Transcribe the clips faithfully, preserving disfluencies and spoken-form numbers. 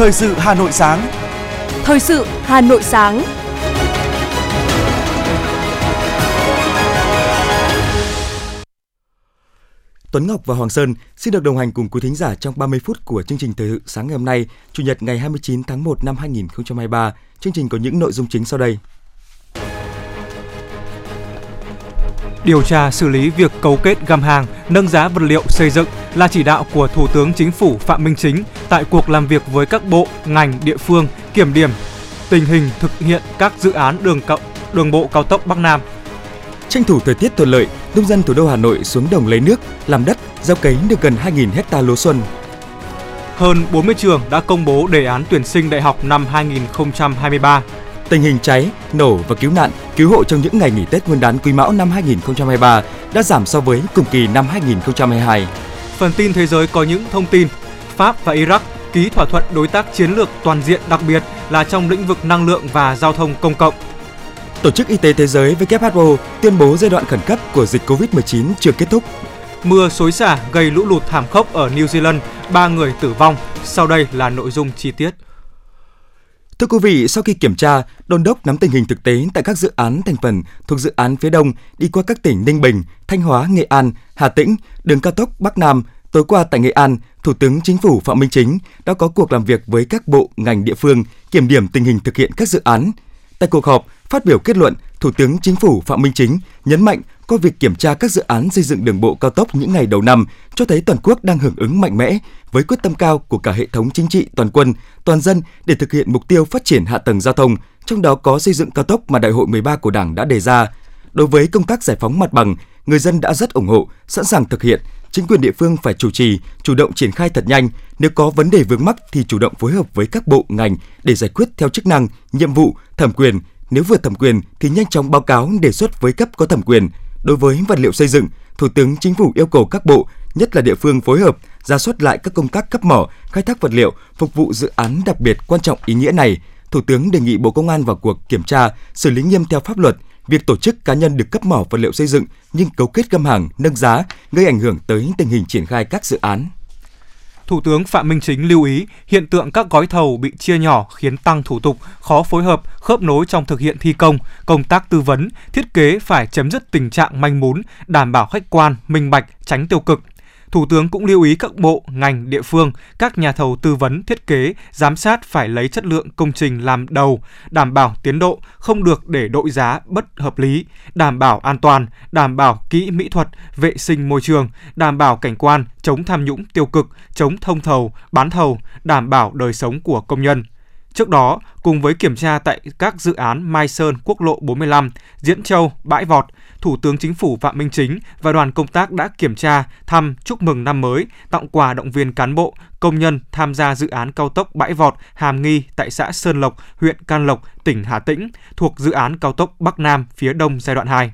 Thời sự Hà Nội sáng. Thời sự Hà Nội sáng. Tuấn Ngọc và Hoàng Sơn xin được đồng hành cùng quý thính giả trong ba mươi phút của chương trình Thời sự sáng ngày hôm nay, Chủ nhật ngày hai mươi chín tháng một năm hai nghìn không trăm hai mươi ba. Chương trình có những nội dung chính sau đây. Điều tra xử lý việc cấu kết găm hàng, nâng giá vật liệu xây dựng là chỉ đạo của Thủ tướng Chính phủ Phạm Minh Chính tại cuộc làm việc với các bộ, ngành, địa phương, kiểm điểm tình hình thực hiện các dự án đường cộng, đường bộ cao tốc Bắc Nam. Tranh thủ thời tiết thuận lợi, nông dân thủ đô Hà Nội xuống đồng lấy nước, làm đất, gieo cấy được gần hai nghìn héc ta lúa xuân. Hơn bốn mươi trường đã công bố đề án tuyển sinh đại học năm hai nghìn không trăm hai mươi ba. Tình hình cháy, nổ và cứu nạn, cứu hộ trong những ngày nghỉ Tết Nguyên đán Quý Mão năm hai nghìn không trăm hai mươi ba đã giảm so với cùng kỳ năm hai nghìn không trăm hai mươi hai. Phần tin thế giới có những thông tin. Pháp và Iraq ký thỏa thuận đối tác chiến lược toàn diện, đặc biệt là trong lĩnh vực năng lượng và giao thông công cộng. Tổ chức Y tế Thế giới W H O tuyên bố giai đoạn khẩn cấp của dịch covid mười chín chưa kết thúc. Mưa xối xả gây lũ lụt thảm khốc ở New Zealand, ba người tử vong. Sau đây là nội dung chi tiết. Thưa quý vị, sau khi kiểm tra, đôn đốc nắm tình hình thực tế tại các dự án thành phần thuộc dự án phía Đông đi qua các tỉnh Ninh Bình, Thanh Hóa, Nghệ An, Hà Tĩnh, đường cao tốc Bắc Nam, tối qua tại Nghệ An, Thủ tướng Chính phủ Phạm Minh Chính đã có cuộc làm việc với các bộ, ngành, địa phương kiểm điểm tình hình thực hiện các dự án. Tại cuộc họp, phát biểu kết luận, Thủ tướng Chính phủ Phạm Minh Chính nhấn mạnh coi việc kiểm tra các dự án xây dựng đường bộ cao tốc những ngày đầu năm cho thấy toàn quốc đang hưởng ứng mạnh mẽ với quyết tâm cao của cả hệ thống chính trị toàn quân, toàn dân để thực hiện mục tiêu phát triển hạ tầng giao thông, trong đó có xây dựng cao tốc mà Đại hội mười ba của Đảng đã đề ra. Đối với công tác giải phóng mặt bằng, người dân đã rất ủng hộ, sẵn sàng thực hiện. Chính quyền địa phương phải chủ trì, chủ động triển khai thật nhanh. Nếu có vấn đề vướng mắc thì chủ động phối hợp với các bộ, ngành để giải quyết theo chức năng, nhiệm vụ, thẩm quyền. Nếu vượt thẩm quyền thì nhanh chóng báo cáo, đề xuất với cấp có thẩm quyền. Đối với vật liệu xây dựng, Thủ tướng Chính phủ yêu cầu các bộ, nhất là địa phương phối hợp, rà soát lại các công tác cấp mỏ, khai thác vật liệu phục vụ dự án đặc biệt quan trọng ý nghĩa này. Thủ tướng đề nghị Bộ Công an vào cuộc kiểm tra, xử lý nghiêm theo pháp luật việc tổ chức cá nhân được cấp mỏ vật liệu xây dựng nhưng cấu kết găm hàng, nâng giá, gây ảnh hưởng tới tình hình triển khai các dự án. Thủ tướng Phạm Minh Chính lưu ý hiện tượng các gói thầu bị chia nhỏ khiến tăng thủ tục, khó phối hợp, khớp nối trong thực hiện thi công, công tác tư vấn, thiết kế phải chấm dứt tình trạng manh mún, đảm bảo khách quan, minh bạch, tránh tiêu cực. Thủ tướng cũng lưu ý các bộ, ngành, địa phương, các nhà thầu tư vấn, thiết kế, giám sát phải lấy chất lượng công trình làm đầu, đảm bảo tiến độ, không được để đội giá bất hợp lý, đảm bảo an toàn, đảm bảo kỹ mỹ thuật, vệ sinh môi trường, đảm bảo cảnh quan, chống tham nhũng tiêu cực, chống thông thầu, bán thầu, đảm bảo đời sống của công nhân. Trước đó, cùng với kiểm tra tại các dự án Mai Sơn, Quốc lộ bốn mươi lăm, Diễn Châu, Bãi Vọt, Thủ tướng Chính phủ Phạm Minh Chính và đoàn công tác đã kiểm tra, thăm, chúc mừng năm mới, tặng quà động viên cán bộ, công nhân tham gia dự án cao tốc Bãi Vọt Hàm Nghi tại xã Sơn Lộc, huyện Can Lộc, tỉnh Hà Tĩnh, thuộc dự án cao tốc Bắc Nam phía Đông giai đoạn hai.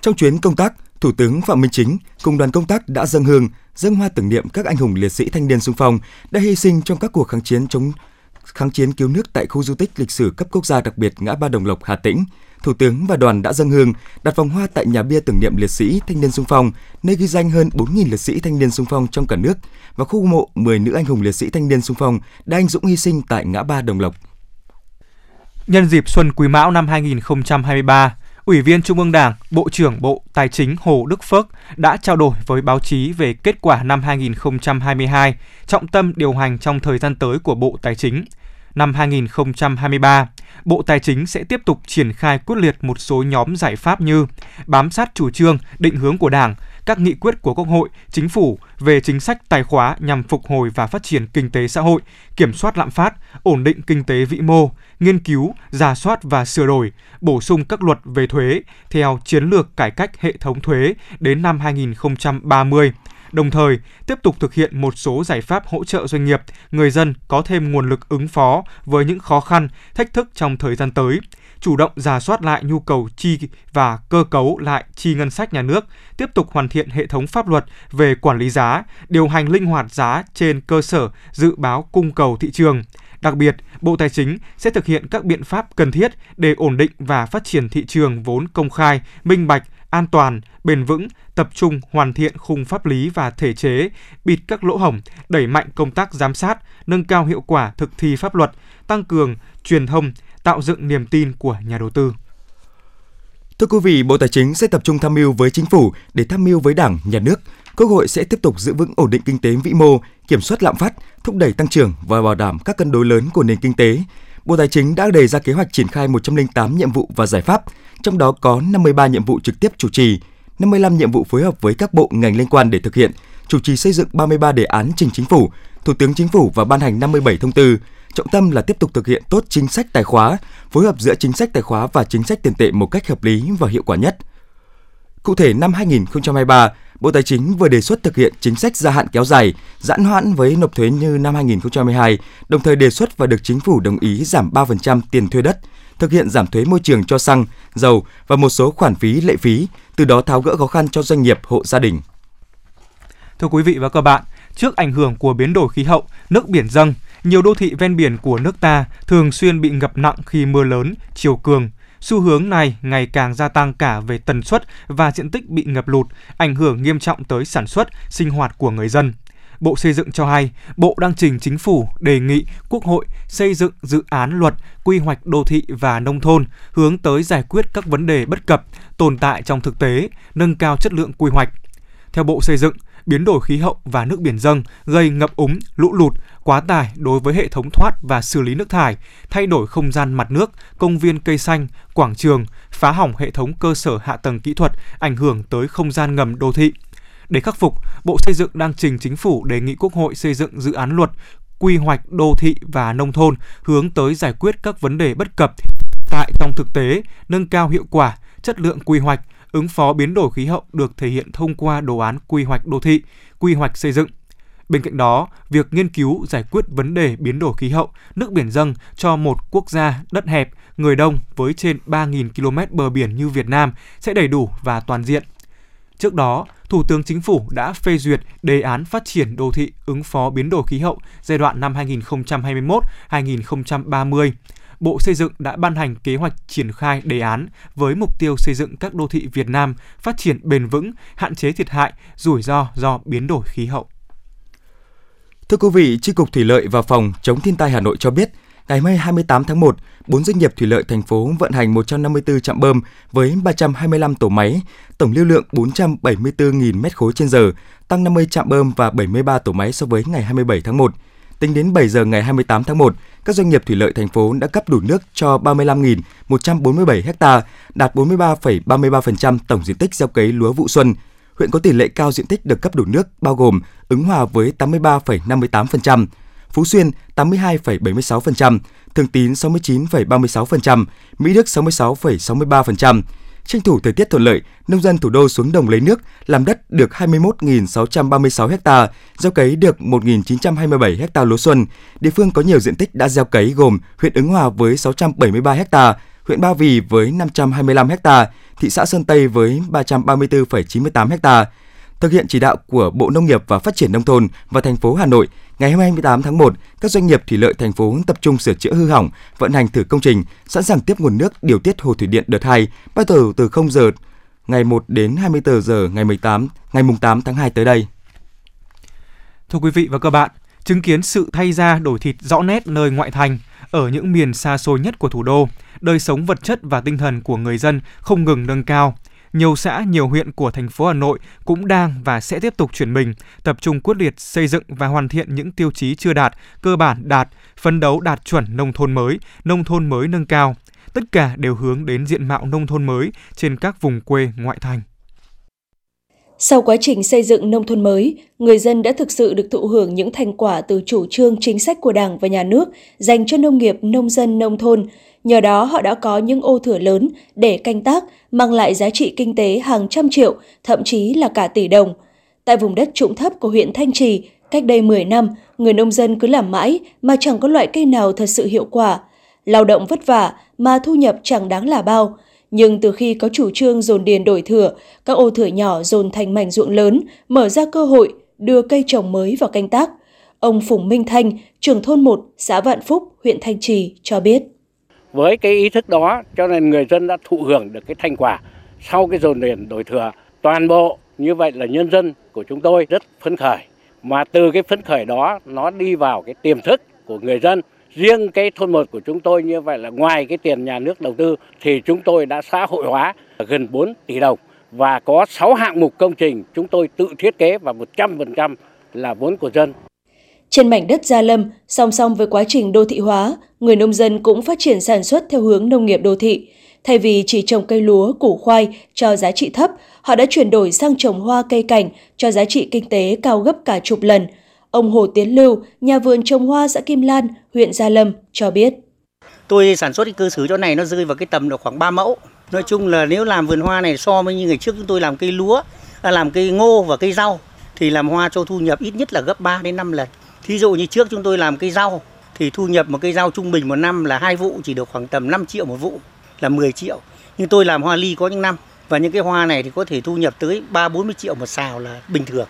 Trong chuyến công tác, Thủ tướng Phạm Minh Chính cùng đoàn công tác đã dâng hương, dâng hoa tưởng niệm các anh hùng liệt sĩ thanh niên xung phong đã hy sinh trong các cuộc kháng chiến chống kháng chiến cứu nước tại khu di tích lịch sử cấp quốc gia đặc biệt Ngã Ba Đồng Lộc, Hà Tĩnh. Thủ tướng và đoàn đã dâng hương, đặt vòng hoa tại nhà bia tưởng niệm liệt sĩ thanh niên xung phong, nơi ghi danh hơn bốn nghìn liệt sĩ thanh niên xung phong trong cả nước và khu mộ mười nữ anh hùng liệt sĩ thanh niên xung phong đã anh dũng hy sinh tại Ngã Ba Đồng Lộc. Nhân dịp Xuân Quý Mão năm hai nghìn không trăm hai mươi ba, Ủy viên Trung ương Đảng, Bộ trưởng Bộ Tài chính Hồ Đức Phước đã trao đổi với báo chí về kết quả năm hai nghìn không trăm hai mươi hai, trọng tâm điều hành trong thời gian tới của Bộ Tài chính. Năm hai nghìn không trăm hai mươi ba, Bộ Tài chính sẽ tiếp tục triển khai quyết liệt một số nhóm giải pháp như bám sát chủ trương, định hướng của Đảng, các nghị quyết của Quốc hội, Chính phủ về chính sách tài khóa nhằm phục hồi và phát triển kinh tế xã hội, kiểm soát lạm phát, ổn định kinh tế vĩ mô, nghiên cứu, rà soát và sửa đổi, bổ sung các luật về thuế theo chiến lược cải cách hệ thống thuế đến năm hai nghìn không trăm ba mươi. Đồng thời, tiếp tục thực hiện một số giải pháp hỗ trợ doanh nghiệp, người dân có thêm nguồn lực ứng phó với những khó khăn, thách thức trong thời gian tới, chủ động rà soát lại nhu cầu chi và cơ cấu lại chi ngân sách nhà nước, tiếp tục hoàn thiện hệ thống pháp luật về quản lý giá, điều hành linh hoạt giá trên cơ sở dự báo cung cầu thị trường. Đặc biệt, Bộ Tài chính sẽ thực hiện các biện pháp cần thiết để ổn định và phát triển thị trường vốn công khai, minh bạch, an toàn, bền vững, tập trung hoàn thiện khung pháp lý và thể chế, bịt các lỗ hổng, đẩy mạnh công tác giám sát, nâng cao hiệu quả thực thi pháp luật, tăng cường truyền thông, tạo dựng niềm tin của nhà đầu tư. Thưa quý vị, Bộ Tài chính sẽ tập trung tham mưu với Chính phủ để tham mưu với Đảng, Nhà nước. Quốc hội sẽ tiếp tục giữ vững ổn định kinh tế vĩ mô, kiểm soát lạm phát, thúc đẩy tăng trưởng và bảo đảm các cân đối lớn của nền kinh tế. Bộ Tài chính đã đề ra kế hoạch triển khai một trăm lẻ tám nhiệm vụ và giải pháp, trong đó có năm mươi ba nhiệm vụ trực tiếp chủ trì, năm mươi lăm nhiệm vụ phối hợp với các bộ ngành liên quan để thực hiện, chủ trì xây dựng ba mươi ba đề án trình Chính phủ, Thủ tướng Chính phủ và ban hành năm mươi bảy thông tư. Trọng tâm là tiếp tục thực hiện tốt chính sách tài khóa, phối hợp giữa chính sách tài khóa và chính sách tiền tệ một cách hợp lý và hiệu quả nhất. Cụ thể, năm hai không hai ba, Bộ Tài chính vừa đề xuất thực hiện chính sách gia hạn kéo dài, giãn hoãn với nộp thuế như năm hai không hai hai, đồng thời đề xuất và được Chính phủ đồng ý giảm ba phần trăm tiền thuê đất, thực hiện giảm thuế môi trường cho xăng, dầu và một số khoản phí lệ phí, từ đó tháo gỡ khó khăn cho doanh nghiệp, hộ gia đình. Thưa quý vị và các bạn, trước ảnh hưởng của biến đổi khí hậu, nước biển dâng, nhiều đô thị ven biển của nước ta thường xuyên bị ngập nặng khi mưa lớn, triều cường. Xu hướng này ngày càng gia tăng cả về tần suất và diện tích bị ngập lụt, ảnh hưởng nghiêm trọng tới sản xuất, sinh hoạt của người dân. Bộ Xây dựng cho hay, Bộ đang trình Chính phủ đề nghị Quốc hội xây dựng dự án luật quy hoạch đô thị và nông thôn hướng tới giải quyết các vấn đề bất cập, tồn tại trong thực tế, nâng cao chất lượng quy hoạch. Theo Bộ Xây dựng, biến đổi khí hậu và nước biển dâng gây ngập úng, lũ lụt, quá tải đối với hệ thống thoát và xử lý nước thải, thay đổi không gian mặt nước, công viên cây xanh, quảng trường, phá hỏng hệ thống cơ sở hạ tầng kỹ thuật, ảnh hưởng tới không gian ngầm đô thị. Để khắc phục, Bộ Xây dựng đang trình Chính phủ đề nghị Quốc hội xây dựng dự án luật quy hoạch đô thị và nông thôn hướng tới giải quyết các vấn đề bất cập tại trong thực tế, nâng cao hiệu quả, chất lượng quy hoạch, ứng phó biến đổi khí hậu được thể hiện thông qua đồ án quy hoạch đô thị, quy hoạch xây dựng. Bên cạnh đó, việc nghiên cứu giải quyết vấn đề biến đổi khí hậu, nước biển dâng cho một quốc gia đất hẹp, người đông với trên ba nghìn ki lô mét bờ biển như Việt Nam sẽ đầy đủ và toàn diện. Trước đó, Thủ tướng Chính phủ đã phê duyệt đề án phát triển đô thị ứng phó biến đổi khí hậu giai đoạn năm hai nghìn không trăm hai mươi mốt đến hai nghìn không trăm ba mươi. Bộ Xây dựng đã ban hành kế hoạch triển khai đề án với mục tiêu xây dựng các đô thị Việt Nam phát triển bền vững, hạn chế thiệt hại, rủi ro do biến đổi khí hậu. Thưa quý vị, Chi cục Thủy lợi và Phòng chống thiên tai Hà Nội cho biết, ngày hai mươi tám tháng một, bốn doanh nghiệp thủy lợi thành phố vận hành một trăm năm mươi tư trạm bơm với ba trăm hai mươi lăm tổ máy, tổng lưu lượng bốn trăm bảy mươi tư nghìn m khối trên giờ, tăng năm mươi trạm bơm và bảy mươi ba tổ máy so với ngày hai mươi bảy tháng một. Tính đến bảy giờ ngày hai mươi tám tháng một, các doanh nghiệp thủy lợi thành phố đã cấp đủ nước cho ba mươi lăm nghìn một trăm bốn mươi bảy ha, đạt bốn mươi ba phẩy ba mươi ba phần trăm tổng diện tích gieo cấy lúa vụ xuân. Huyện có tỷ lệ cao diện tích được cấp đủ nước bao gồm Ứng Hòa với tám mươi ba phẩy năm mươi tám phần trăm, Phú Xuyên tám mươi hai phẩy bảy mươi sáu phần trăm, Thường Tín sáu mươi chín phẩy ba mươi sáu phần trăm, Mỹ Đức sáu mươi sáu phẩy sáu mươi ba phần trăm. Tranh thủ thời tiết thuận lợi, nông dân thủ đô xuống đồng lấy nước, làm đất được hai mươi mốt nghìn sáu trăm ba mươi sáu ha, gieo cấy được một nghìn chín trăm hai mươi bảy ha lúa xuân. Địa phương có nhiều diện tích đã gieo cấy gồm huyện Ứng Hòa với sáu trăm bảy mươi ba ha, huyện Ba Vì với năm trăm hai mươi lăm ha, thị xã Sơn Tây với ba trăm ba mươi tư phẩy chín mươi tám ha. Thực hiện chỉ đạo của Bộ Nông nghiệp và Phát triển Nông thôn và thành phố Hà Nội, ngày hai mươi tám tháng một, các doanh nghiệp thủy lợi thành phố tập trung sửa chữa hư hỏng, vận hành thử công trình, sẵn sàng tiếp nguồn nước điều tiết hồ thủy điện đợt hai, bắt đầu từ không giờ ngày một đến hai mươi tư giờ ngày mười tám, ngày tám tháng hai tới đây. Thưa quý vị và các bạn, chứng kiến sự thay da đổi thịt rõ nét nơi ngoại thành, ở những miền xa xôi nhất của thủ đô, đời sống vật chất và tinh thần của người dân không ngừng nâng cao. Nhiều xã, nhiều huyện của thành phố Hà Nội cũng đang và sẽ tiếp tục chuyển mình, tập trung quyết liệt xây dựng và hoàn thiện những tiêu chí chưa đạt, cơ bản đạt, phấn đấu đạt chuẩn nông thôn mới, nông thôn mới nâng cao. Tất cả đều hướng đến diện mạo nông thôn mới trên các vùng quê ngoại thành. Sau quá trình xây dựng nông thôn mới, người dân đã thực sự được thụ hưởng những thành quả từ chủ trương chính sách của Đảng và Nhà nước dành cho nông nghiệp, nông dân, nông thôn. Nhờ đó họ đã có những ô thửa lớn để canh tác, mang lại giá trị kinh tế hàng trăm triệu, thậm chí là cả tỷ đồng. Tại vùng đất trũng thấp của huyện Thanh Trì, cách đây mười năm, người nông dân cứ làm mãi mà chẳng có loại cây nào thật sự hiệu quả. Lao động vất vả mà thu nhập chẳng đáng là bao. Nhưng từ khi có chủ trương dồn điền đổi thửa, các ô thửa nhỏ dồn thành mảnh ruộng lớn, mở ra cơ hội đưa cây trồng mới vào canh tác. Ông Phùng Minh Thanh, trưởng thôn một, xã Vạn Phúc, huyện Thanh Trì cho biết. Với cái ý thức đó, cho nên người dân đã thụ hưởng được cái thành quả Sau cái dồn điền đổi thừa, toàn bộ như vậy là nhân dân của chúng tôi rất phấn khởi. Mà từ cái phấn khởi đó nó đi vào cái tiềm thức của người dân. Riêng cái thôn một của chúng tôi như vậy là ngoài cái tiền nhà nước đầu tư thì chúng tôi đã xã hội hóa gần bốn tỷ đồng. Và có sáu hạng mục công trình chúng tôi tự thiết kế và một trăm phần trăm là vốn của dân. Trên mảnh đất Gia Lâm, song song với quá trình đô thị hóa, người nông dân cũng phát triển sản xuất theo hướng nông nghiệp đô thị. Thay vì chỉ trồng cây lúa, củ khoai cho giá trị thấp, họ đã chuyển đổi sang trồng hoa cây cảnh cho giá trị kinh tế cao gấp cả chục lần. Ông Hồ Tiến Lưu, nhà vườn trồng hoa xã Kim Lan, huyện Gia Lâm cho biết. Tôi sản xuất cơ sở chỗ này nó rơi vào cái tầm được khoảng ba mẫu. Nói chung là nếu làm vườn hoa này so với như ngày trước chúng tôi làm cây lúa, làm cây ngô và cây rau thì làm hoa cho thu nhập ít nhất là gấp ba đến năm lần. Thí dụ như trước chúng tôi làm cây rau thì thu nhập một cây rau trung bình một năm là hai vụ chỉ được khoảng tầm năm triệu một vụ, là mười triệu. Nhưng tôi làm hoa ly có những năm và những cái hoa này thì có thể thu nhập tới ba bốn mươi triệu một sào là bình thường.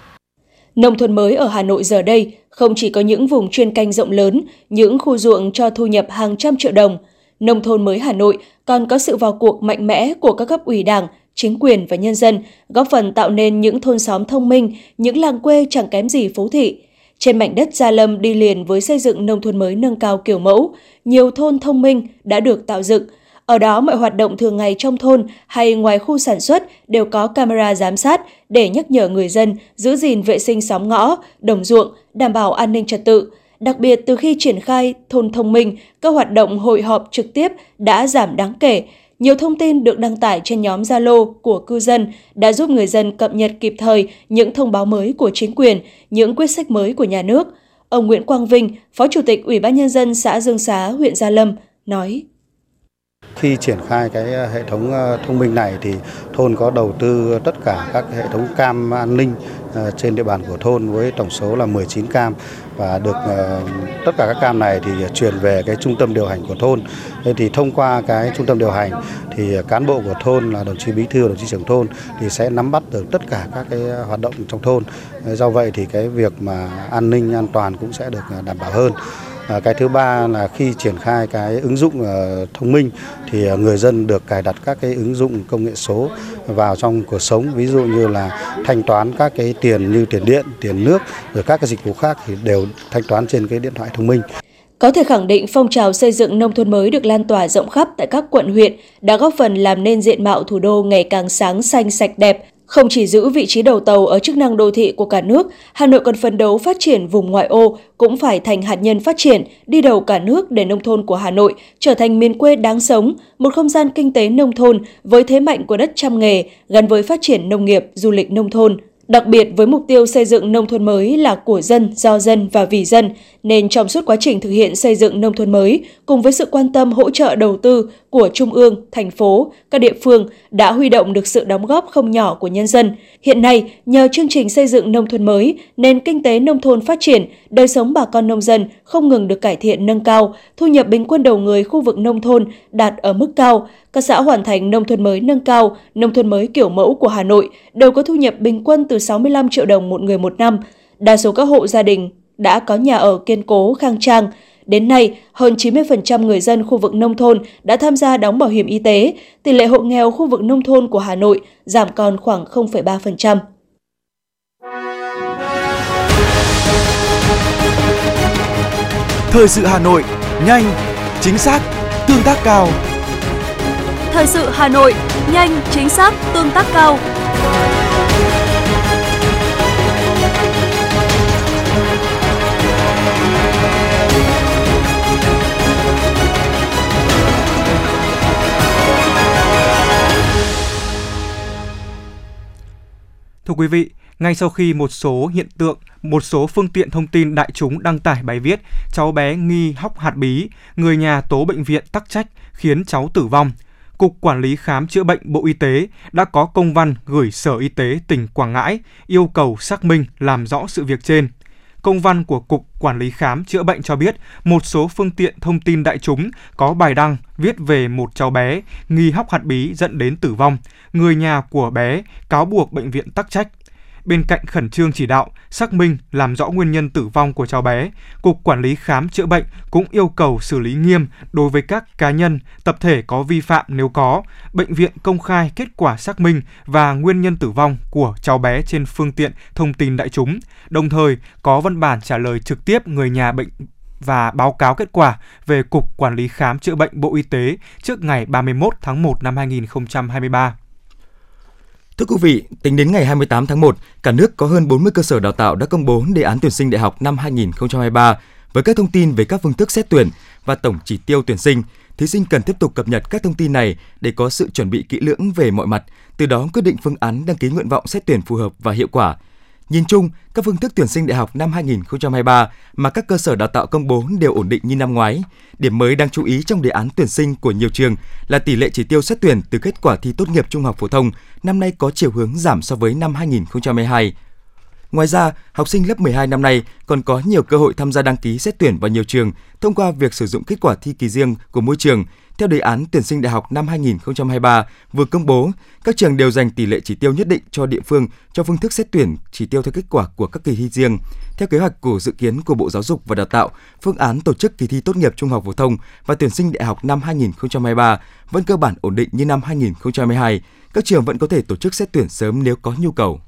Nông thôn mới ở Hà Nội giờ đây không chỉ có những vùng chuyên canh rộng lớn, những khu ruộng cho thu nhập hàng trăm triệu đồng. Nông thôn mới Hà Nội còn có sự vào cuộc mạnh mẽ của các cấp ủy Đảng, chính quyền và nhân dân, góp phần tạo nên những thôn xóm thông minh, những làng quê chẳng kém gì phố thị. Trên mảnh đất Gia Lâm đi liền với xây dựng nông thôn mới nâng cao kiểu mẫu, nhiều thôn thông minh đã được tạo dựng. Ở đó mọi hoạt động thường ngày trong thôn hay ngoài khu sản xuất đều có camera giám sát để nhắc nhở người dân giữ gìn vệ sinh xóm ngõ, đồng ruộng, đảm bảo an ninh trật tự. Đặc biệt từ khi triển khai thôn thông minh, các hoạt động hội họp trực tiếp đã giảm đáng kể. Nhiều thông tin được đăng tải trên nhóm Zalo của cư dân đã giúp người dân cập nhật kịp thời những thông báo mới của chính quyền, những quyết sách mới của nhà nước. Ông Nguyễn Quang Vinh, Phó Chủ tịch Ủy ban Nhân dân xã Dương Xá, huyện Gia Lâm, nói. Khi triển khai cái hệ thống thông minh này thì thôn có đầu tư tất cả các hệ thống cam an ninh trên địa bàn của thôn với tổng số là mười chín cam và được tất cả các cam này thì chuyển về cái trung tâm điều hành của thôn. Thế thì thông qua cái trung tâm điều hành thì cán bộ của thôn là đồng chí bí thư, đồng chí trưởng thôn thì sẽ nắm bắt được tất cả các cái hoạt động trong thôn. Do vậy thì cái việc mà an ninh an toàn cũng sẽ được đảm bảo hơn. Cái thứ ba là khi triển khai cái ứng dụng thông minh thì người dân được cài đặt các cái ứng dụng công nghệ số vào trong cuộc sống, ví dụ như là thanh toán các cái tiền như tiền điện, tiền nước rồi các cái dịch vụ khác thì đều thanh toán trên cái điện thoại thông minh. Có thể khẳng định phong trào xây dựng nông thôn mới được lan tỏa rộng khắp tại các quận huyện đã góp phần làm nên diện mạo thủ đô ngày càng sáng xanh sạch đẹp. Không chỉ giữ vị trí đầu tàu ở chức năng đô thị của cả nước, Hà Nội còn phấn đấu phát triển vùng ngoại ô cũng phải thành hạt nhân phát triển, đi đầu cả nước để nông thôn của Hà Nội trở thành miền quê đáng sống, một không gian kinh tế nông thôn với thế mạnh của đất trăm nghề gắn với phát triển nông nghiệp, du lịch nông thôn. Đặc biệt với mục tiêu xây dựng nông thôn mới là của dân, do dân và vì dân, nên trong suốt quá trình thực hiện xây dựng nông thôn mới, cùng với sự quan tâm hỗ trợ đầu tư của Trung ương, thành phố, các địa phương đã huy động được sự đóng góp không nhỏ của nhân dân. Hiện nay, nhờ chương trình xây dựng nông thôn mới, nền kinh tế nông thôn phát triển, đời sống bà con nông dân không ngừng được cải thiện nâng cao, thu nhập bình quân đầu người khu vực nông thôn đạt ở mức cao. Các xã hoàn thành nông thôn mới nâng cao, nông thôn mới kiểu mẫu của Hà Nội đều có thu nhập bình quân từ sáu mươi lăm triệu đồng một người một năm. Đa số các hộ gia đình đã có nhà ở kiên cố, khang trang. Đến nay, hơn chín mươi phần trăm người dân khu vực nông thôn đã tham gia đóng bảo hiểm y tế. Tỷ lệ hộ nghèo khu vực nông thôn của Hà Nội giảm còn khoảng không phẩy ba phần trăm. Thời sự Hà Nội, nhanh, chính xác, tương tác cao. Thời sự Hà Nội, nhanh, chính xác, tương tác cao. Thưa quý vị, ngay sau khi một số hiện tượng, một số phương tiện thông tin đại chúng đăng tải bài viết cháu bé nghi hóc hạt bí, người nhà tố bệnh viện tắc trách khiến cháu tử vong, Cục Quản lý Khám Chữa Bệnh Bộ Y tế đã có công văn gửi Sở Y tế tỉnh Quảng Ngãi yêu cầu xác minh làm rõ sự việc trên. Công văn của Cục Quản lý Khám Chữa Bệnh cho biết một số phương tiện thông tin đại chúng có bài đăng viết về một cháu bé nghi hóc hạt bí dẫn đến tử vong. Người nhà của bé cáo buộc bệnh viện tắc trách. Bên cạnh khẩn trương chỉ đạo, xác minh, làm rõ nguyên nhân tử vong của cháu bé, Cục Quản lý Khám Chữa Bệnh cũng yêu cầu xử lý nghiêm đối với các cá nhân, tập thể có vi phạm nếu có, bệnh viện công khai kết quả xác minh và nguyên nhân tử vong của cháu bé trên phương tiện thông tin đại chúng, đồng thời có văn bản trả lời trực tiếp người nhà bệnh và báo cáo kết quả về Cục Quản lý Khám Chữa Bệnh Bộ Y tế trước ngày ba mươi mốt tháng một năm hai nghìn không trăm hai mươi ba. Thưa quý vị, tính đến ngày hai mươi tám tháng một, cả nước có hơn bốn mươi cơ sở đào tạo đã công bố đề án tuyển sinh đại học năm hai nghìn không trăm hai mươi ba với các thông tin về các phương thức xét tuyển và tổng chỉ tiêu tuyển sinh. Thí sinh cần tiếp tục cập nhật các thông tin này để có sự chuẩn bị kỹ lưỡng về mọi mặt, từ đó quyết định phương án đăng ký nguyện vọng xét tuyển phù hợp và hiệu quả. Nhìn chung, các phương thức tuyển sinh đại học năm hai nghìn không trăm hai mươi ba mà các cơ sở đào tạo công bố đều ổn định như năm ngoái. Điểm mới đáng chú ý trong đề án tuyển sinh của nhiều trường là tỷ lệ chỉ tiêu xét tuyển từ kết quả thi tốt nghiệp trung học phổ thông năm nay có chiều hướng giảm so với năm hai nghìn không trăm hai mươi hai. Ngoài ra, học sinh lớp mười hai năm nay còn có nhiều cơ hội tham gia đăng ký xét tuyển vào nhiều trường thông qua việc sử dụng kết quả thi kỳ riêng của mỗi trường. Theo đề án tuyển sinh đại học năm hai nghìn không trăm hai mươi ba vừa công bố, các trường đều dành tỷ lệ chỉ tiêu nhất định cho địa phương cho phương thức xét tuyển chỉ tiêu theo kết quả của các kỳ thi riêng. Theo kế hoạch của dự kiến của Bộ Giáo dục và Đào tạo, phương án tổ chức kỳ thi tốt nghiệp trung học phổ thông và tuyển sinh đại học năm hai nghìn không trăm hai mươi ba vẫn cơ bản ổn định như năm hai nghìn không trăm hai mươi hai. Các trường vẫn có thể tổ chức xét tuyển sớm nếu có nhu cầu.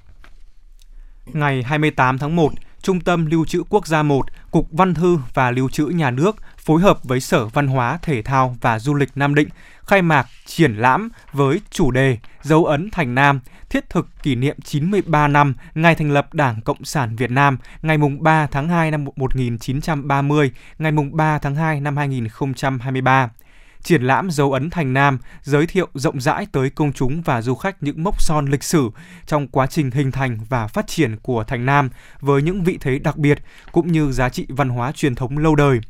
Ngày hai mươi tám tháng một, Trung tâm Lưu trữ Quốc gia một, Cục Văn thư và Lưu trữ Nhà nước phối hợp với Sở Văn hóa, Thể thao và Du lịch Nam Định khai mạc triển lãm với chủ đề Dấu ấn Thành Nam, thiết thực kỷ niệm chín mươi ba năm ngày thành lập Đảng Cộng sản Việt Nam, ngày ba tháng hai năm một nghìn chín trăm ba mươi, ngày ba tháng hai năm hai nghìn không trăm hai mươi ba. Triển lãm Dấu ấn Thành Nam giới thiệu rộng rãi tới công chúng và du khách những mốc son lịch sử trong quá trình hình thành và phát triển của Thành Nam với những vị thế đặc biệt cũng như giá trị văn hóa truyền thống lâu đời.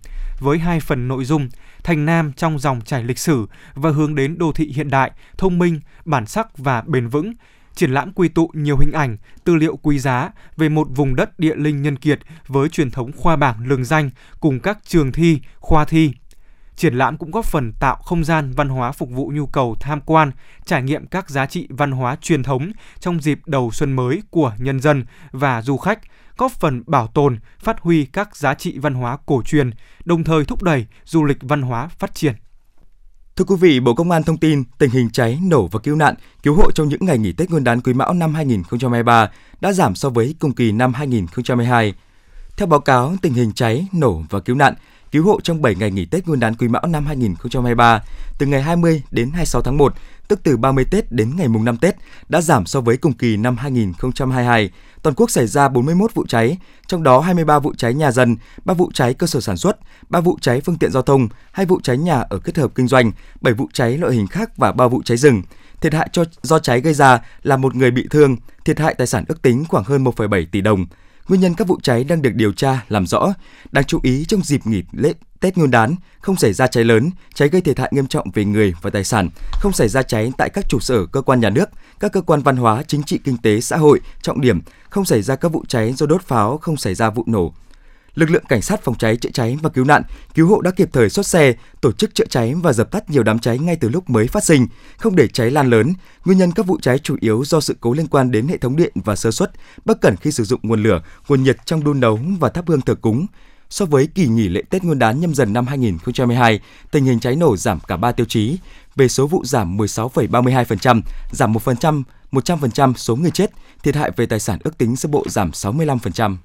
Với hai phần nội dung, Thành Nam trong dòng chảy lịch sử và hướng đến đô thị hiện đại, thông minh, bản sắc và bền vững, triển lãm quy tụ nhiều hình ảnh, tư liệu quý giá về một vùng đất địa linh nhân kiệt với truyền thống khoa bảng lừng danh cùng các trường thi, khoa thi. Triển lãm cũng góp phần tạo không gian văn hóa phục vụ nhu cầu tham quan, trải nghiệm các giá trị văn hóa truyền thống trong dịp đầu xuân mới của nhân dân và du khách, góp phần bảo tồn, phát huy các giá trị văn hóa cổ truyền, đồng thời thúc đẩy du lịch văn hóa phát triển. Thưa quý vị, Bộ Công an thông tin tình hình cháy, nổ và cứu nạn, cứu hộ trong những ngày nghỉ Tết Nguyên đán Quý Mão năm hai nghìn không trăm hai mươi ba đã giảm so với cùng kỳ năm hai nghìn không trăm hai mươi hai. Theo báo cáo tình hình cháy, nổ và cứu nạn, cứu hộ trong bảy ngày nghỉ Tết Nguyên đán Quý Mão năm hai nghìn không trăm hai mươi ba, từ ngày hai mươi đến hai mươi sáu tháng một, tức từ ba mươi Tết đến ngày mùng năm Tết, đã giảm so với cùng kỳ năm hai nghìn không trăm hai mươi hai. Toàn quốc xảy ra bốn mươi mốt vụ cháy, trong đó hai mươi ba vụ cháy nhà dân, ba vụ cháy cơ sở sản xuất, ba vụ cháy phương tiện giao thông, hai vụ cháy nhà ở kết hợp kinh doanh, bảy vụ cháy loại hình khác và ba vụ cháy rừng. Thiệt hại cho, do cháy gây ra là một người bị thương, thiệt hại tài sản ước tính khoảng hơn một phẩy bảy tỷ đồng. Nguyên nhân các vụ cháy đang được điều tra, làm rõ. Đáng chú ý, trong dịp nghỉ lễ Tết Nguyên đán, không xảy ra cháy lớn, cháy gây thiệt hại nghiêm trọng về người và tài sản, không xảy ra cháy tại các trụ sở cơ quan nhà nước, các cơ quan văn hóa, chính trị, kinh tế, xã hội, trọng điểm, không xảy ra các vụ cháy do đốt pháo, không xảy ra vụ nổ. Lực lượng cảnh sát phòng cháy, chữa cháy và cứu nạn, cứu hộ đã kịp thời xuất xe, tổ chức chữa cháy và dập tắt nhiều đám cháy ngay từ lúc mới phát sinh, không để cháy lan lớn. Nguyên nhân các vụ cháy chủ yếu do sự cố liên quan đến hệ thống điện và sơ suất, bất cẩn khi sử dụng nguồn lửa, nguồn nhiệt trong đun nấu và thắp hương thờ cúng. So với kỳ nghỉ lễ Tết Nguyên đán Nhâm Dần năm hai nghìn không trăm hai mươi hai, tình hình cháy nổ giảm cả ba tiêu chí. Về số vụ giảm mười sáu phẩy ba mươi hai phần trăm, giảm một phần trăm, một trăm phần trăm số người chết, thiệt hại về tài sản ước tính sơ bộ giảm sáu mươi lăm phần trăm.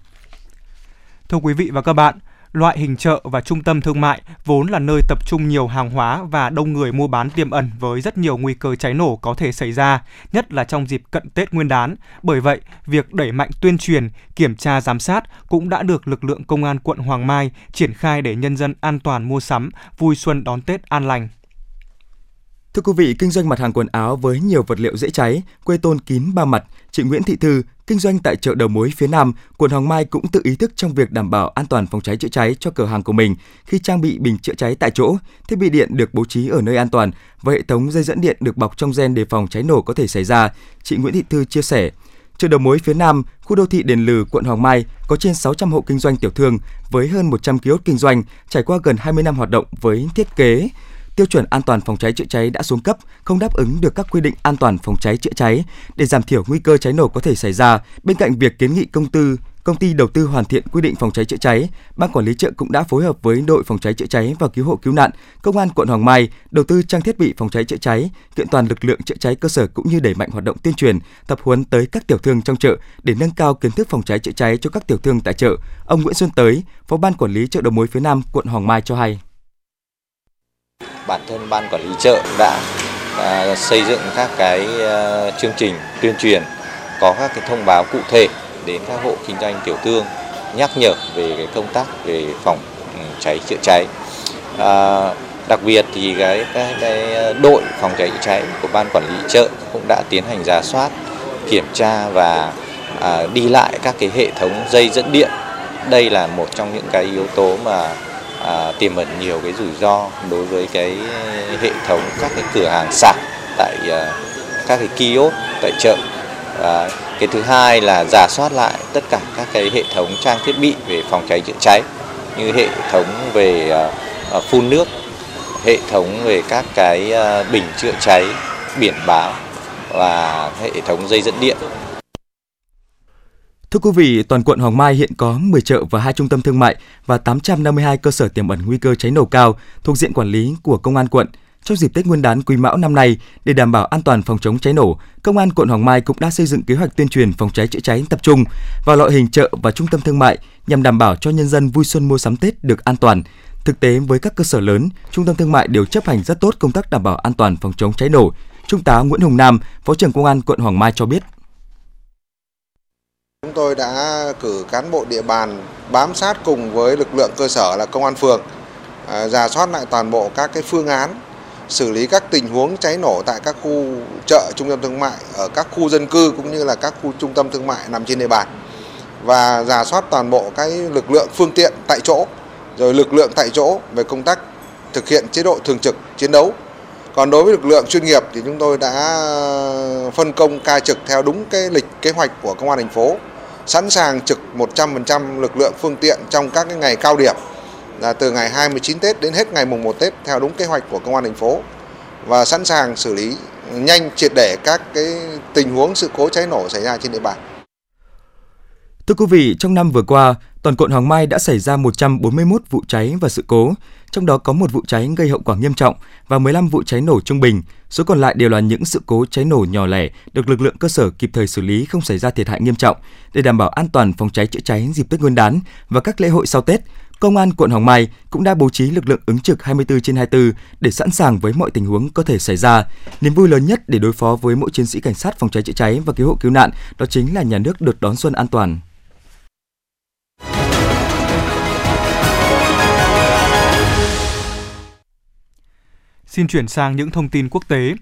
Thưa quý vị và các bạn, loại hình chợ và trung tâm thương mại vốn là nơi tập trung nhiều hàng hóa và đông người mua bán tiềm ẩn với rất nhiều nguy cơ cháy nổ có thể xảy ra, nhất là trong dịp cận Tết Nguyên đán. Bởi vậy, việc đẩy mạnh tuyên truyền, kiểm tra giám sát cũng đã được lực lượng Công an quận Hoàng Mai triển khai để nhân dân an toàn mua sắm, vui xuân đón Tết an lành. Thưa quý vị, kinh doanh mặt hàng quần áo với nhiều vật liệu dễ cháy, quê tôn kín ba mặt, chị Nguyễn Thị Thư, kinh doanh tại chợ đầu mối phía Nam, quận Hoàng Mai cũng tự ý thức trong việc đảm bảo an toàn phòng cháy chữa cháy cho cửa hàng của mình khi trang bị bình chữa cháy tại chỗ, thiết bị điện được bố trí ở nơi an toàn và hệ thống dây dẫn điện được bọc trong ren đề phòng cháy nổ có thể xảy ra, chị Nguyễn Thị Thư chia sẻ. Chợ đầu mối phía Nam, khu đô thị Đền Lừ, quận Hoàng Mai có trên sáu trăm hộ kinh doanh tiểu thương với hơn một trăm kiosk kinh doanh trải qua gần hai mươi năm hoạt động với thiết kế tiêu chuẩn an toàn phòng cháy chữa cháy đã xuống cấp, không đáp ứng được các quy định an toàn phòng cháy chữa cháy. Để giảm thiểu nguy cơ cháy nổ có thể xảy ra, bên cạnh việc kiến nghị công tư Công ty đầu tư hoàn thiện quy định phòng cháy chữa cháy, Ban quản lý chợ cũng đã phối hợp với đội phòng cháy chữa cháy và cứu hộ cứu nạn, Công an quận Hoàng Mai đầu tư trang thiết bị phòng cháy chữa cháy, kiện toàn lực lượng chữa cháy cơ sở cũng như đẩy mạnh hoạt động tuyên truyền, tập huấn tới các tiểu thương trong chợ để nâng cao kiến thức phòng cháy chữa cháy cho các tiểu thương tại chợ. Ông Nguyễn Xuân Tới, Phó Ban quản lý chợ đầu mối phía Nam quận Hoàng Mai cho hay: Bản thân Ban quản lý chợ đã uh, xây dựng các cái uh, chương trình tuyên truyền, có các cái thông báo cụ thể đến các hộ kinh doanh tiểu thương, nhắc nhở về cái công tác về phòng cháy chữa cháy. À, đặc biệt thì cái, cái, cái đội phòng cháy chữa cháy của Ban quản lý chợ cũng đã tiến hành rà soát, kiểm tra và à, đi lại các cái hệ thống dây dẫn điện. Đây là một trong những cái yếu tố mà à, tiềm ẩn nhiều cái rủi ro đối với cái hệ thống các cái cửa hàng sạc tại à, các cái kiosk tại chợ. À, cái thứ hai là rà soát lại tất cả các cái hệ thống trang thiết bị về phòng cháy chữa cháy, như hệ thống về uh, phun nước, hệ thống về các cái uh, bình chữa cháy, biển báo và hệ thống dây dẫn điện. Thưa quý vị, toàn quận Hoàng Mai hiện có mười chợ và hai trung tâm thương mại và tám trăm năm mươi hai cơ sở tiềm ẩn nguy cơ cháy nổ cao thuộc diện quản lý của Công an quận. Trong dịp Tết Nguyên đán Quý Mão năm nay, để đảm bảo an toàn phòng chống cháy nổ, Công an quận Hoàng Mai cũng đã xây dựng kế hoạch tuyên truyền phòng cháy chữa cháy tập trung vào loại hình chợ và trung tâm thương mại nhằm đảm bảo cho nhân dân vui xuân mua sắm Tết được an toàn. Thực tế, với các cơ sở lớn, trung tâm thương mại đều chấp hành rất tốt công tác đảm bảo an toàn phòng chống cháy nổ. Trung tá Nguyễn Hồng Nam, Phó trưởng Công an quận Hoàng Mai cho biết. Chúng tôi đã cử cán bộ địa bàn bám sát cùng với lực lượng cơ sở là Công an phường, rà soát lại toàn bộ các cái phương án xử lý các tình huống cháy nổ tại các khu chợ, trung tâm thương mại, ở các khu dân cư cũng như là các khu trung tâm thương mại nằm trên địa bàn, và rà soát toàn bộ cái lực lượng phương tiện tại chỗ, rồi lực lượng tại chỗ về công tác thực hiện chế độ thường trực chiến đấu. Còn đối với lực lượng chuyên nghiệp thì chúng tôi đã phân công ca trực theo đúng cái lịch kế hoạch của Công an thành phố, sẵn sàng trực một trăm phần trăm lực lượng phương tiện trong các cái ngày cao điểm, là từ ngày hai mươi chín Tết đến hết ngày mùng một Tết theo đúng kế hoạch của Công an thành phố, và sẵn sàng xử lý nhanh triệt để các cái tình huống sự cố cháy nổ xảy ra trên địa bàn. Thưa quý vị, trong năm vừa qua, toàn quận Hoàng Mai đã xảy ra một trăm bốn mươi mốt vụ cháy và sự cố, trong đó có một vụ cháy gây hậu quả nghiêm trọng và mười lăm vụ cháy nổ trung bình. Số còn lại đều là những sự cố cháy nổ nhỏ lẻ được lực lượng cơ sở kịp thời xử lý, không xảy ra thiệt hại nghiêm trọng. Để đảm bảo an toàn phòng cháy chữa cháy dịp Tết Nguyên đán và các lễ hội sau Tết, Công an quận Hoàng Mai cũng đã bố trí lực lượng ứng trực hai mươi tư trên hai mươi tư để sẵn sàng với mọi tình huống có thể xảy ra. Niềm vui lớn nhất để đối phó với mỗi chiến sĩ cảnh sát phòng cháy chữa cháy và cứu hộ cứu nạn đó chính là nhà nước được đón xuân an toàn. Xin chuyển sang những thông tin quốc tế.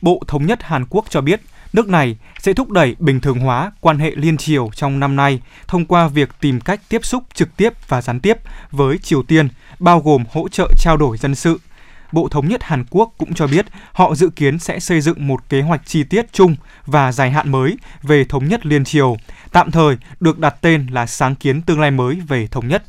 Bộ Thống nhất Hàn Quốc cho biết nước này sẽ thúc đẩy bình thường hóa quan hệ liên Triều trong năm nay thông qua việc tìm cách tiếp xúc trực tiếp và gián tiếp với Triều Tiên, bao gồm hỗ trợ trao đổi dân sự. Bộ Thống nhất Hàn Quốc cũng cho biết họ dự kiến sẽ xây dựng một kế hoạch chi tiết chung và dài hạn mới về thống nhất liên Triều, tạm thời được đặt tên là Sáng kiến tương lai mới về thống nhất.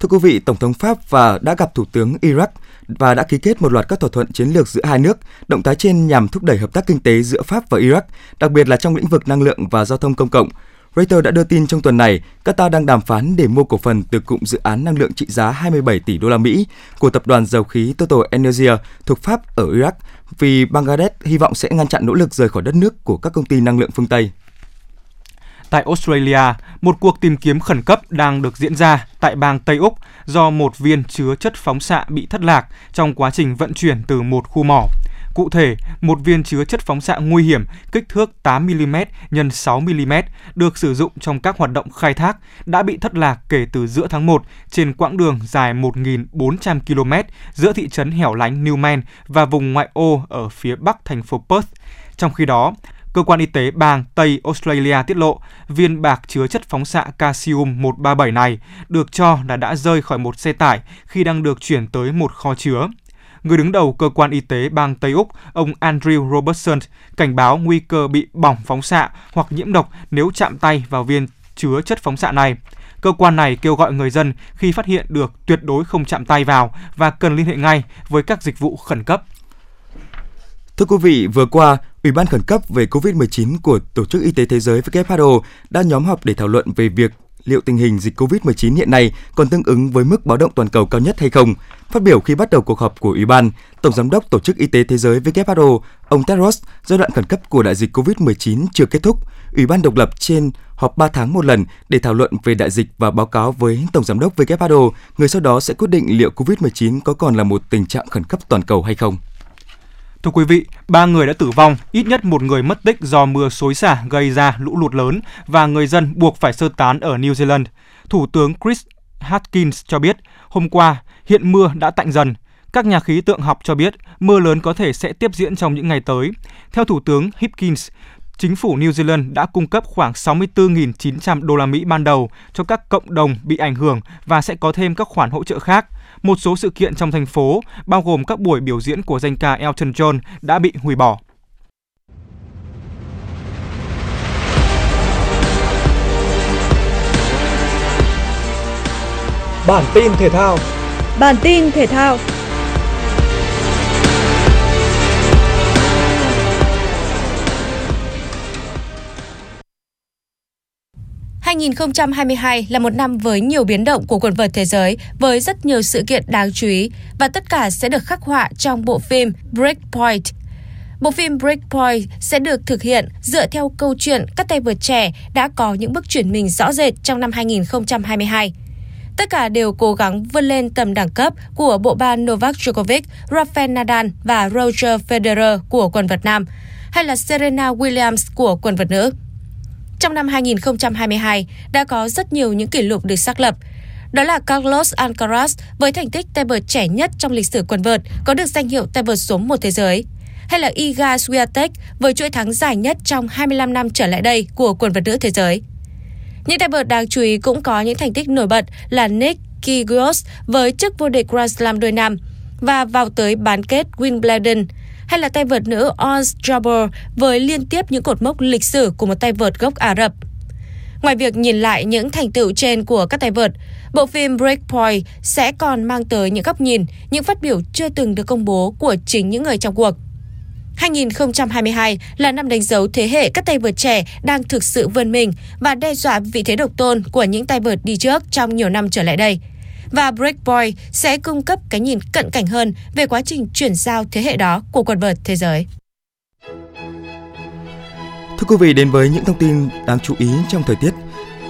Thưa quý vị, Tổng thống Pháp và đã gặp Thủ tướng Iraq và đã ký kết một loạt các thỏa thuận chiến lược giữa hai nước. Động thái trên nhằm thúc đẩy hợp tác kinh tế giữa Pháp và Iraq, đặc biệt là trong lĩnh vực năng lượng và giao thông công cộng. Reuters đã đưa tin trong tuần này, Qatar đang đàm phán để mua cổ phần từ cụm dự án năng lượng trị giá hai mươi bảy tỷ đô la Mỹ của tập đoàn dầu khí Total Energy thuộc Pháp ở Iraq, vì Bangladesh hy vọng sẽ ngăn chặn nỗ lực rời khỏi đất nước của các công ty năng lượng phương Tây. Tại Australia, một cuộc tìm kiếm khẩn cấp đang được diễn ra tại bang Tây Úc do một viên chứa chất phóng xạ bị thất lạc trong quá trình vận chuyển từ một khu mỏ. Cụ thể, một viên chứa chất phóng xạ nguy hiểm kích thước tám mi li mét nhân sáu mi li mét được sử dụng trong các hoạt động khai thác đã bị thất lạc kể từ giữa tháng một trên quãng đường dài một nghìn bốn trăm ki lô mét giữa thị trấn hẻo lánh Newman và vùng ngoại ô ở phía bắc thành phố Perth. Trong khi đó, Cơ quan Y tế bang Tây Australia tiết lộ viên bạc chứa chất phóng xạ Caesium một trăm ba mươi bảy này được cho là đã rơi khỏi một xe tải khi đang được chuyển tới một kho chứa. Người đứng đầu Cơ quan Y tế bang Tây Úc, ông Andrew Robertson, cảnh báo nguy cơ bị bỏng phóng xạ hoặc nhiễm độc nếu chạm tay vào viên chứa chất phóng xạ này. Cơ quan này kêu gọi người dân khi phát hiện được tuyệt đối không chạm tay vào và cần liên hệ ngay với các dịch vụ khẩn cấp. Thưa quý vị, vừa qua, Ủy ban khẩn cấp về cô vít mười chín của Tổ chức Y tế Thế giới W H O đã nhóm họp để thảo luận về việc liệu tình hình dịch cô vít mười chín hiện nay còn tương ứng với mức báo động toàn cầu cao nhất hay không. Phát biểu khi bắt đầu cuộc họp của Ủy ban, Tổng giám đốc Tổ chức Y tế Thế giới W H O, ông Tedros, giai đoạn khẩn cấp của đại dịch cô vít mười chín chưa kết thúc. Ủy ban độc lập trên họp ba tháng một lần để thảo luận về đại dịch và báo cáo với Tổng giám đốc W H O, người sau đó sẽ quyết định liệu cô vít mười chín có còn là một tình trạng khẩn cấp toàn cầu hay không. Thưa quý vị, ba người đã tử vong, ít nhất một người mất tích do mưa xối xả gây ra lũ lụt lớn và người dân buộc phải sơ tán ở New Zealand. Thủ tướng Chris Hadkins cho biết, hôm qua hiện mưa đã tạnh dần. Các nhà khí tượng học cho biết mưa lớn có thể sẽ tiếp diễn trong những ngày tới. Theo Thủ tướng Hipkins, chính phủ New Zealand đã cung cấp khoảng sáu mươi tư nghìn chín trăm đô la Mỹ ban đầu cho các cộng đồng bị ảnh hưởng và sẽ có thêm các khoản hỗ trợ khác. Một số sự kiện trong thành phố, bao gồm các buổi biểu diễn của danh ca Elton John, đã bị hủy bỏ. Bản tin thể thao. Bản tin thể thao. hai không hai hai là một năm với nhiều biến động của quần vợt thế giới, với rất nhiều sự kiện đáng chú ý và tất cả sẽ được khắc họa trong bộ phim Breakpoint. Bộ phim Breakpoint sẽ được thực hiện dựa theo câu chuyện các tay vợt trẻ đã có những bước chuyển mình rõ rệt trong năm hai không hai hai. Tất cả đều cố gắng vươn lên tầm đẳng cấp của bộ ba Novak Djokovic, Rafael Nadal và Roger Federer của quần vợt nam, hay là Serena Williams của quần vợt nữ. Trong năm hai không hai hai, đã có rất nhiều những kỷ lục được xác lập. Đó là Carlos Alcaraz với thành tích tay vợt trẻ nhất trong lịch sử quần vợt, có được danh hiệu tay vợt số một thế giới. Hay là Iga Swiatek với chuỗi thắng dài nhất trong hai mươi lăm năm trở lại đây của quần vợt nữ thế giới. Những tay vợt đáng chú ý cũng có những thành tích nổi bật là Nick Kyrgios với chức vô địch Grand Slam đôi nam và vào tới bán kết Wimbledon, hay là tay vợt nữ Ons Jabeur với liên tiếp những cột mốc lịch sử của một tay vợt gốc Ả Rập. Ngoài việc nhìn lại những thành tựu trên của các tay vợt, bộ phim Breakpoint sẽ còn mang tới những góc nhìn, những phát biểu chưa từng được công bố của chính những người trong cuộc. hai không hai hai là năm đánh dấu thế hệ các tay vợt trẻ đang thực sự vươn mình và đe dọa vị thế độc tôn của những tay vợt đi trước trong nhiều năm trở lại đây. Và Breakpoint sẽ cung cấp cái nhìn cận cảnh hơn về quá trình chuyển giao thế hệ đó của quần vợt thế giới. Thưa quý vị, đến với những thông tin đáng chú ý trong thời tiết.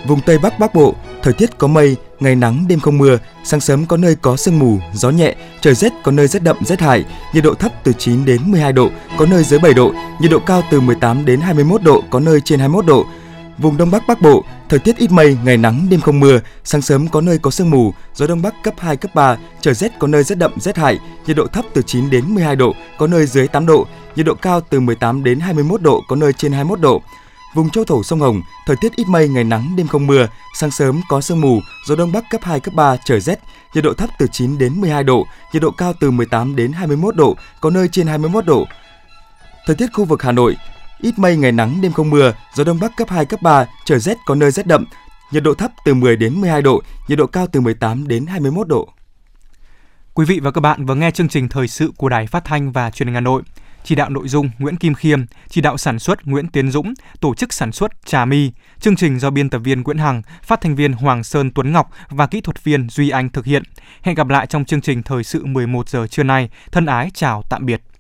Vùng Tây Bắc Bắc Bộ, thời tiết có mây, ngày nắng, đêm không mưa, sáng sớm có nơi có sương mù, gió nhẹ, trời rét có nơi rét đậm, rét hại, nhiệt độ thấp từ chín đến mười hai độ, có nơi dưới bảy độ, nhiệt độ cao từ mười tám đến hai mươi mốt độ, có nơi trên hai mươi mốt độ. Vùng Đông Bắc Bắc Bộ, thời tiết ít mây, ngày nắng, đêm không mưa, sáng sớm có nơi có sương mù, gió Đông Bắc cấp hai, cấp ba, trời rét có nơi rét đậm, rét hại, nhiệt độ thấp từ chín đến mười hai độ, có nơi dưới tám độ, nhiệt độ cao từ mười tám đến hai mươi mốt độ, có nơi trên hai mươi mốt độ. Vùng Châu Thổ Sông Hồng, thời tiết ít mây, ngày nắng, đêm không mưa, sáng sớm có sương mù, gió Đông Bắc cấp hai, cấp ba, trời rét, nhiệt độ thấp từ chín đến mười hai độ, nhiệt độ cao từ mười tám đến hai mươi mốt độ, có nơi trên hai mươi mốt độ. Thời tiết khu vực Hà Nội, ít mây, ngày nắng, đêm không mưa, gió Đông Bắc cấp hai, cấp ba, trời rét có nơi rét đậm, nhiệt độ thấp từ mười đến mười hai độ, nhiệt độ cao từ mười tám đến hai mươi mốt độ. Quý vị và các bạn vừa nghe chương trình thời sự của Đài Phát thanh và Truyền hình Hà Nội. Chỉ đạo nội dung Nguyễn Kim Khiêm, chỉ đạo sản xuất Nguyễn Tiến Dũng, tổ chức sản xuất Trà My. Chương trình do biên tập viên Nguyễn Hằng, phát thanh viên Hoàng Sơn, Tuấn Ngọc và kỹ thuật viên Duy Anh thực hiện. Hẹn gặp lại trong chương trình thời sự mười một giờ trưa nay. Thân ái chào tạm biệt.